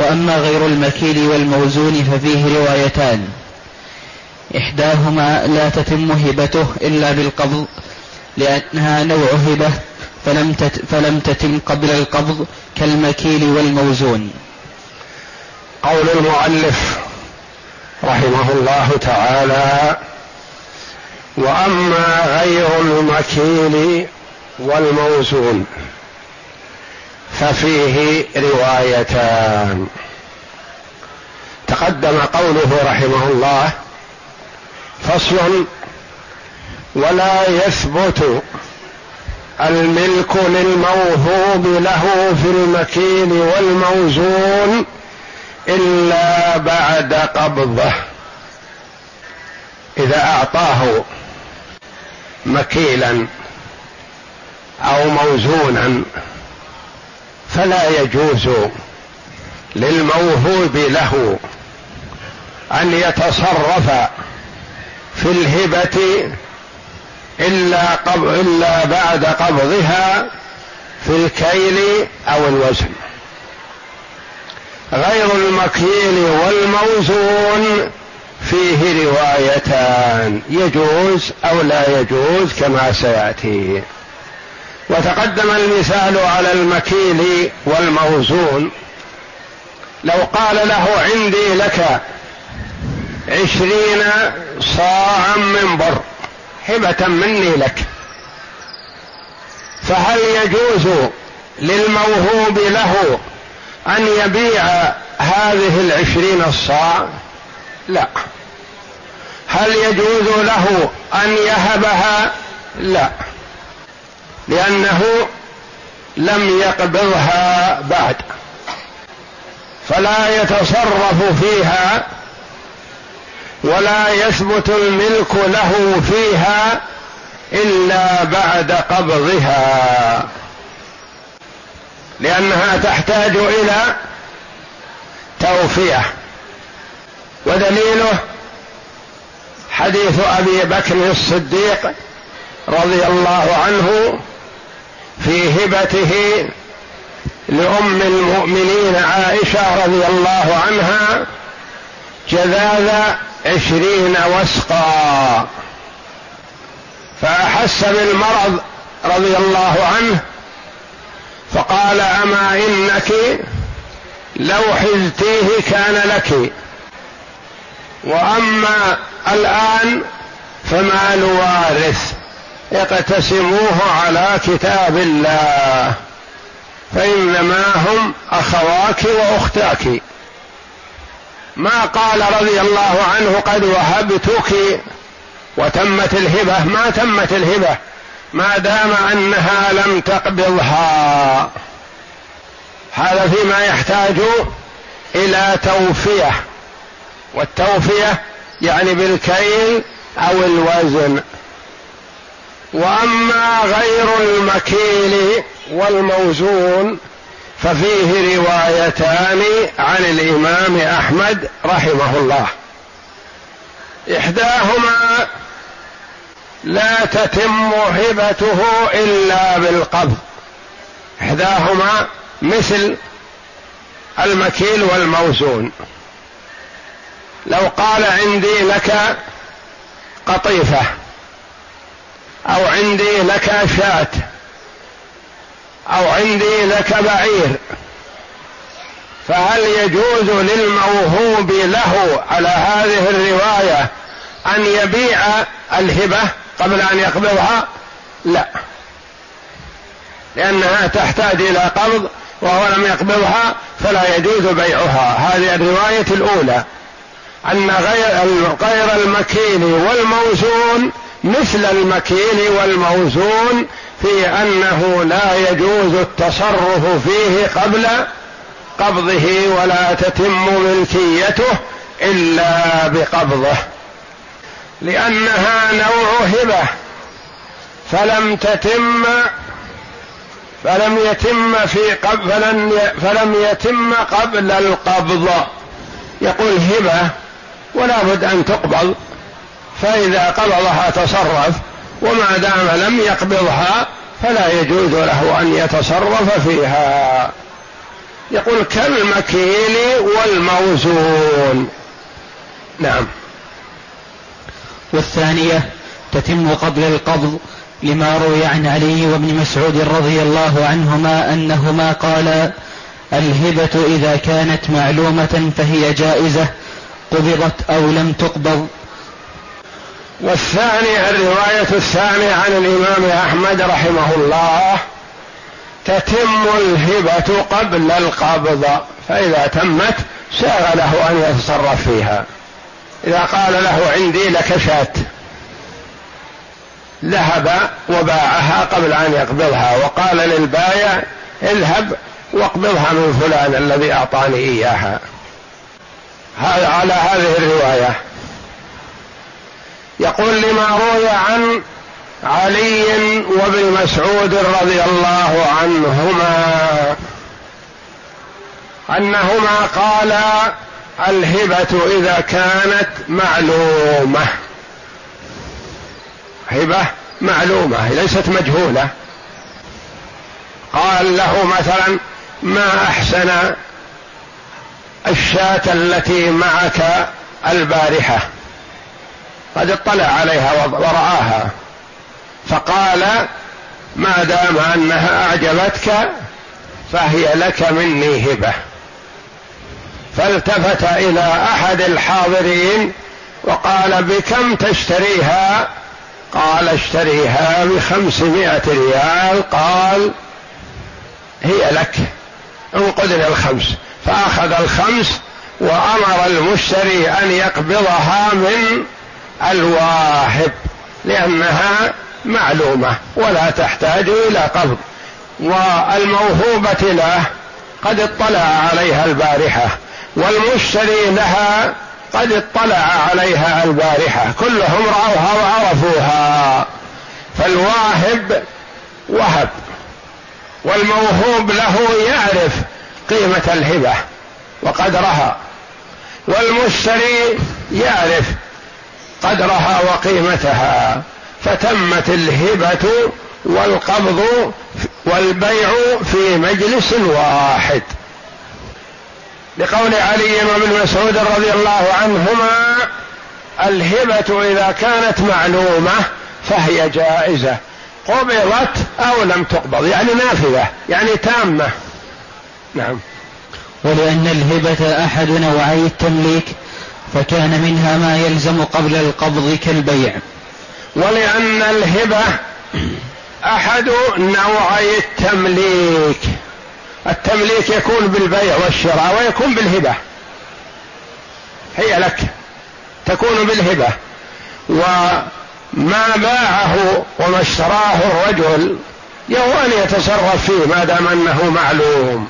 وأما غير المكيل والموزون ففيه روايتان، إحداهما لا تتم هبته إلا بالقبض لأنها نوع هبة فلم تتم قبل القبض كالمكيل والموزون. قول المؤلف رحمه الله تعالى: وأما غير المكيل والموزون ففيه روايتان. تقدم قوله رحمه الله: فصل. ولا يثبت الملك للموهوب له في المكيل والموزون إلا بعد قبضه. إذا أعطاه مكيلا أو موزونا فلا يجوز للموهوب له أن يتصرف في الهبة إلا بعد قبضها في الكيل أو الوزن. غير المكيل والموزون فيه روايتان، يجوز أو لا يجوز كما سيأتي. وتقدم المثال على المكيل والموزون. لو قال له: عندي لك 20 صاعا من بر هبة مني لك، فهل يجوز للموهوب له أن يبيع هذه 20 الصاع؟ لا. هل يجوز له أن يهبها؟ لا، لأنه لم يقبضها بعد، فلا يتصرف فيها ولا يثبت الملك له فيها إلا بعد قبضها، لأنها تحتاج إلى توفية. ودليله حديث أبي بكر الصديق رضي الله عنه في هبته لأم المؤمنين عائشة رضي الله عنها جذاذ 20 وسقا، فأحس بالمرض رضي الله عنه فقال: أما إنك لو حزتيه كان لك، وأما الآن فما نوارث، اقتسموه على كتاب الله فإنما هم أخواك وأختاك. ما قال رضي الله عنه: قد وهبتك وتمت الهبة. ما تمت الهبة ما دام أنها لم تقبضها. هذا فيما يحتاج إلى توفية، والتوفية يعني بالكيل أو الوزن. وأما غير المكيل والموزون ففيه روايتان عن الإمام أحمد رحمه الله، إحداهما لا تتم هبته إلا بالقبض. إحداهما مثل المكيل والموزون. لو قال: عندي لك قطيفة، أو عندي لك شاة، أو عندي لك بعير، فهل يجوز للموهوب له على هذه الرواية أن يبيع الهبة قبل أن يقبضها؟ لا، لأنها تحتاج إلى قبض وهو لم يقبضها فلا يجوز بيعها. هذه الرواية الأولى، أن غير المكيل والموزون مثل المكيل والموزون في أنه لا يجوز التصرف فيه قبل قبضه ولا تتم ملكيته إلا بقبضه، لأنها نوع هبة فلم يتم قبل القبض. يقول هبة ولا بد أن تقبض، فإذا قبضها تصرف، وما دام لم يقبضها فلا يجوز له أن يتصرف فيها. يقول كالمكيل والموزون. نعم. والثانية تتم قبل القبض لما روي عن علي وابن مسعود رضي الله عنهما أنهما قالا: الهبة إذا كانت معلومة فهي جائزة، قبضت أو لم تقبض. والثاني الرواية الثانية عن الإمام أحمد رحمه الله: تتم الهبة قبل القبض، فإذا تمت ساغ له أن يتصرف فيها. إذا قال له عندي لك شاة، ذهب وباعها قبل أن يقبضها، وقال للبائع اذهب واقبضها من فلان الذي أعطاني إياها. هذا على هذه الرواية. يقول لما روي عن علي وابن مسعود رضي الله عنهما أنهما قالا: الهبة إذا كانت معلومة، هبة معلومة ليست مجهولة. قال له مثلا: ما أحسن الشاة التي معك البارحة، قد اطلع عليها ورآها، فقال: ما دام أنها أعجبتك فهي لك مني هبة. فالتفت إلى أحد الحاضرين وقال: بكم تشتريها؟ قال: اشتريها ب500 ريال. قال: هي لك، انقذنا الخمس. فأخذ الخمس وأمر المشتري أن يقبضها من الواهب، لأنها معلومة ولا تحتاج إلى قبض، والموهوبة له قد اطلع عليها البارحة، والمشتري لها قد اطلع عليها البارحة، كلهم رأوها وعرفوها. فالواهب وهب، والموهوب له يعرف قيمة الهبة وقدرها، والمشتري يعرف قدرها وقيمتها، فتمت الهبة والقبض والبيع في مجلس واحد، لقول علي وابن مسعود رضي الله عنهما: الهبة إذا كانت معلومة فهي جائزة، قبضت أو لم تقبض، يعني نافذة، يعني تامة. نعم. ولأن الهبة أحد نوعي التمليك، فكان منها ما يلزم قبل القبض كالبيع. ولأن الهبة أحد نوعي التمليك، التمليك يكون بالبيع والشراء ويكون بالهبة، هي لك، تكون بالهبة. وما باعه وما اشتراه الرجل يهو أن يتصرف فيه ما دام أنه معلوم،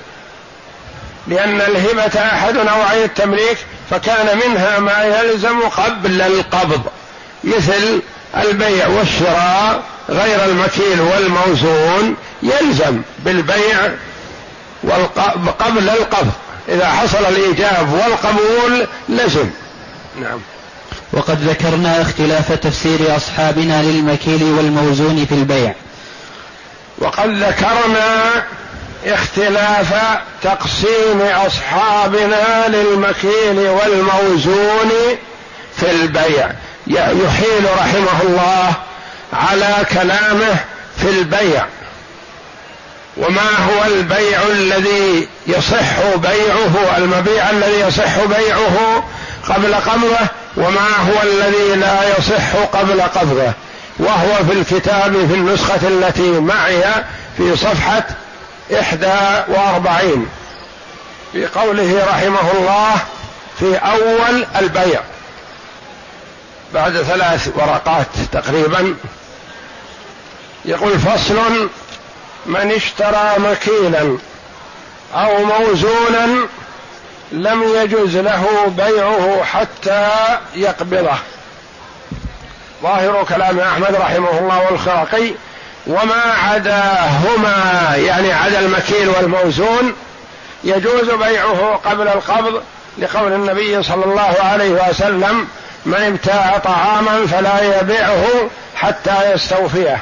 لأن الهبة أحد نوعي التمليك، فكان منها ما يلزم قبل القبض مثل البيع والشراء، غير المكيل والموزون يلزم بالبيع قبل القبض، إذا حصل الإيجاب والقبول لزم. نعم. وقد ذكرنا اختلاف تفسير أصحابنا للمكيل والموزون في البيع، وقد ذكرنا اختلاف تقسيم أصحابنا للمكيل والموزون في البيع. يحيل رحمه الله على كلامه في البيع، وما هو البيع الذي يصح بيعه، المبيع الذي يصح بيعه قبل قبضه، وما هو الذي لا يصح قبل قبضه، وهو في الكتاب في النسخة التي معي في صفحة 41 في قوله رحمه الله في أول البيع بعد 3 ورقات تقريبا. يقول: فصل: من اشترى مكيلا أو موزونا لم يجز له بيعه حتى يقبضه. ظاهر كلام أحمد رحمه الله والخرقي: وما عداهما، يعني عدا المكيل والموزون، يجوز بيعه قبل القبض، لقول النبي صلى الله عليه وسلم: من ابتاع طعاما فلا يبيعه حتى يستوفيه.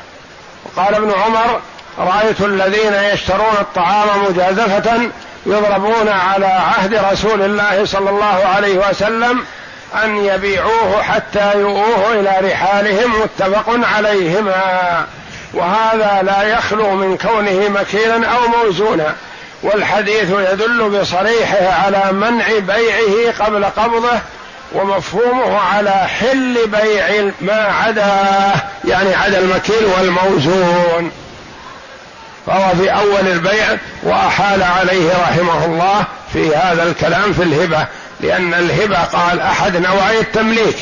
وقال ابن عمر: رأيت الذين يشترون الطعام مجازفة يضربون على عهد رسول الله صلى الله عليه وسلم أن يبيعوه حتى يؤوه إلى رحالهم. متفق عليهما. وهذا لا يخلو من كونه مكيلا أو موزونا، والحديث يدل بصريحه على منع بيعه قبل قبضه، ومفهومه على حل بيع ما عداه، يعني عدا المكيل والموزون، فهو في أول البيع، وأحال عليه رحمه الله في هذا الكلام في الهبة، لأن الهبة قال أحد نوعي التمليك.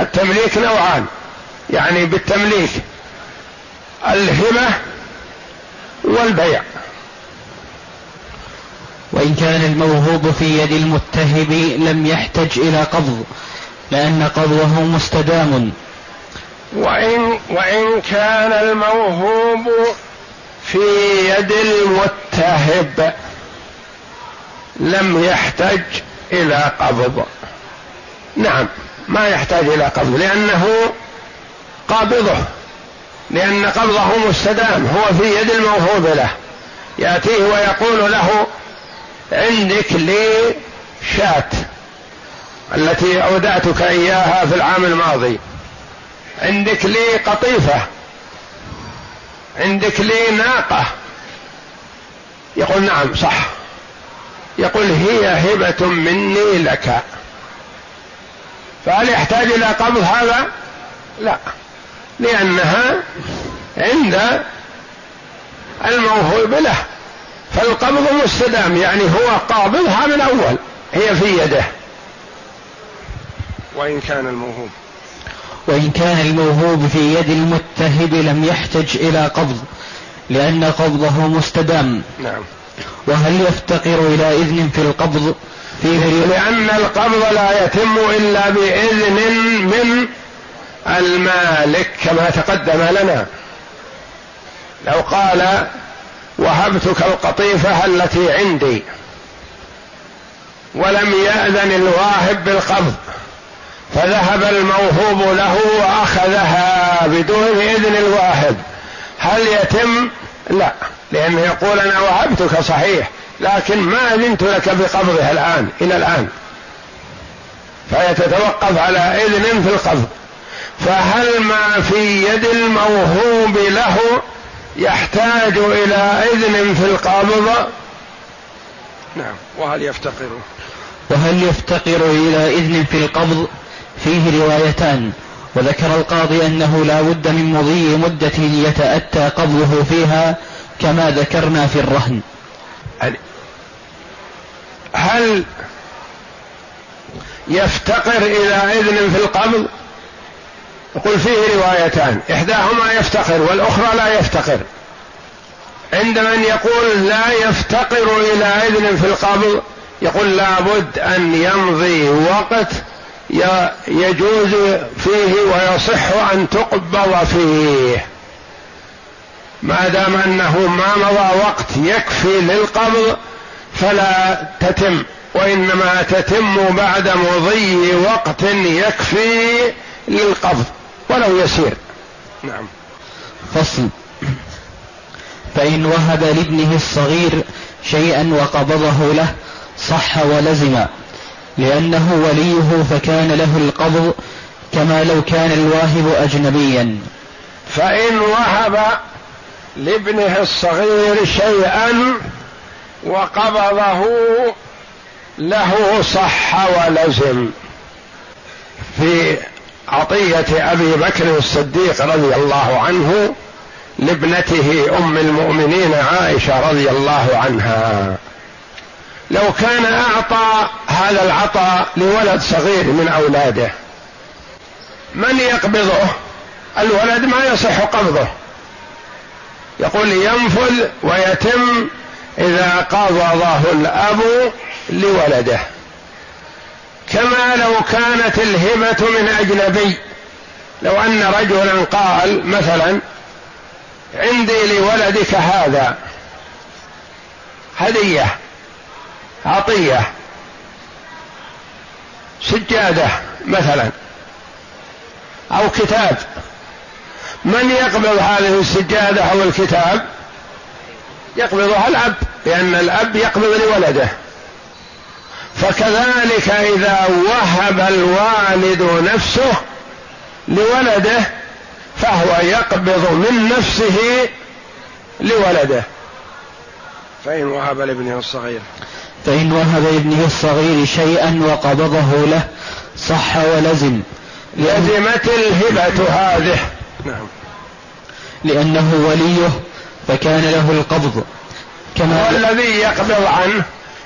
التمليك نوعان، يعني بالتمليك الهبة والبيع. وإن كان الموهوب في يد المتهب لم يحتج إلى قبض، لأن قبضه مستدام. وإن كان الموهوب في يد المتهب لم يحتج إلى قبض، نعم ما يحتاج إلى قبض، لأنه قابضه، لأن قبضه مستدام، هو في يد الموهوب له، يأتيه ويقول له: عندك لي شاة التي أودعتك إياها في العام الماضي، عندك لي قطيفة، عندك لي ناقة. يقول: نعم صح. يقول: هي هبة مني لك. فهل يحتاج إلى قبض هذا؟ لا، لأنها عند الموهوب له، فالقبض مستدام، يعني هو قابضها من أول، هي في يده. وإن كان الموهوب في يد المتهب لم يحتج إلى قبض، لأن قبضه مستدام. نعم. وهل يفتقر إلى إذن في القبض؟ لأن القبض لا يتم إلا بإذن من المالك، كما تقدم لنا. لو قال: وهبتك القطيفة التي عندي، ولم يأذن الواهب بالقبض، فذهب الموهوب له وأخذها بدون إذن الواهب، هل يتم؟ لا، لأنه يقول: أنا وهبتك صحيح، لكن ما أذنت لك بقبضها الآن إلى الآن، فيتتوقف على إذن في القبض. فهل ما في يد الموهوب له يحتاج إلى إذن في القبض؟ نعم. وهل يفتقر إلى إذن في القبض؟ فيه روايتان، وذكر القاضي أنه لا بد من مضي مدة يتأتى قبضه فيها، كما ذكرنا في الرهن. هل يفتقر إلى إذن في القبض؟ يقول: فيه روايتان، إحداهما يفتقر والأخرى لا يفتقر. عند من يقول لا يفتقر إلى إذن في القبض، يقول: لابد أن يمضي وقت يجوز فيه ويصح أن تقبض فيه، ما دام أنه ما مضى وقت يكفي للقبض فلا تتم، وإنما تتم بعد مضي وقت يكفي للقبض ولو يسير. نعم. فصل. فإن وهب لابنه الصغير شيئا وقبضه له صح ولزم، لأنه وليه فكان له القبض، كما لو كان الواهب أجنبيا. فإن وهب لابنه الصغير شيئا وقبضه له صح ولزم، في عطية أبي بكر الصديق رضي الله عنه لابنته أم المؤمنين عائشة رضي الله عنها. لو كان أعطى هذا العطاء لولد صغير من أولاده، من يقبضه؟ الولد ما يصح قبضه، يقول: ينفذ ويتم إذا قبضه الأب لولده، كما لو كانت الهبة من أجنبي. لو أن رجلا قال مثلا عندي لولدك هذا هدية، عطية، سجادة مثلا أو كتاب، من يقبض هذه السجادة أو الكتاب؟ يقبضها الأب، لأن الأب يقبض لولده. فكذلك إذا وهب الوالد نفسه لولده فهو يقبض من نفسه لولده. فإن وهب لابنه الصغير شيئا وقبضه له صح ولزم، لزمت الهبة هذه، نعم، لأنه وليه فكان له القبض. هو الذي يقبض عنه،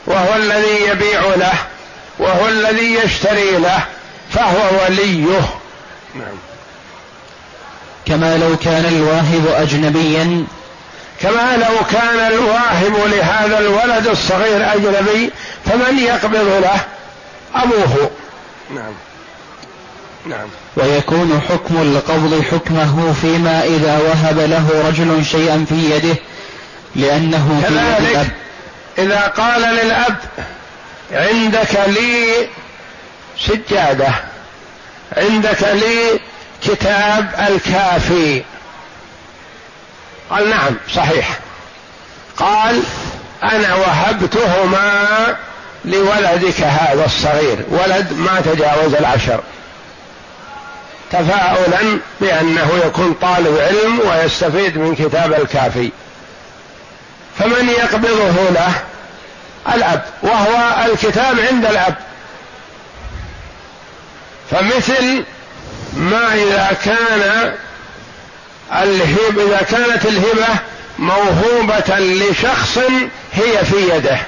وهو الذي يبيع له، وهو الذي يشتري له، فهو وليه، نعم. كما لو كان الواهب أجنبيا، كما لو كان الواهب لهذا الولد الصغير أجنبي، فمن يقبض له؟ أبوه، نعم، نعم. ويكون حكم القبض حكمه فيما إذا وهب له رجل شيئا في يده، لأنه في يد الأب. إذا قال للأب عندك لي سجادة، عندك لي كتاب الكافي، قال نعم صحيح، قال أنا وهبتهما لولدك هذا الصغير، ولد ما تجاوز 10، تفاؤلا بأنه يكون طالب علم ويستفيد من كتاب الكافي، فمن يقبضه له؟ الأب، وهو الكتاب عند الأب. فمثل ما إذا كانت الهبة موهوبة لشخص هي في يده،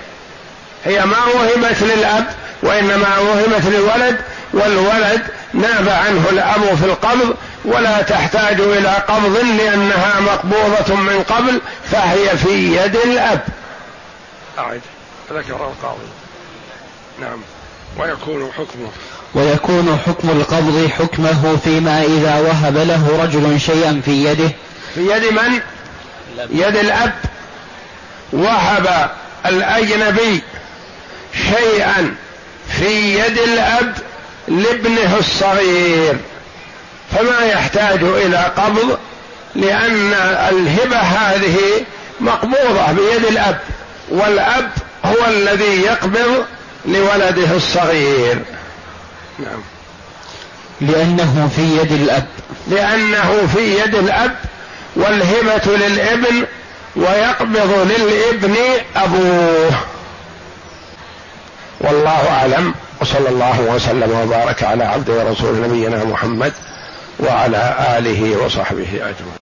هي ما وهبت للأب وإنما وهبت للولد، والولد ناب عنه الأب في القبض ولا تحتاج إلى قبض لأنها مقبوضة من قبل، فهي في يد الأب. أعد، ذكر القاضي، نعم. ويكون حكم القبض حكمه فيما إذا وهب له رجل شيئا في يده، في يد من؟ يد الأب. وهب الأجنبي شيئا في يد الأب لابنه الصغير، فما يحتاج إلى قبض لأن الهبة هذه مقبوضة بيد الأب، والأب هو الذي يقبض لولده الصغير، نعم، لأنه في يد الأب. والهبة للابن ويقبض للابن أبوه. والله أعلم، وصلى الله وسلم وبارك على عبده ورسوله نبينا محمد وعلى آله وصحبه أجمعين.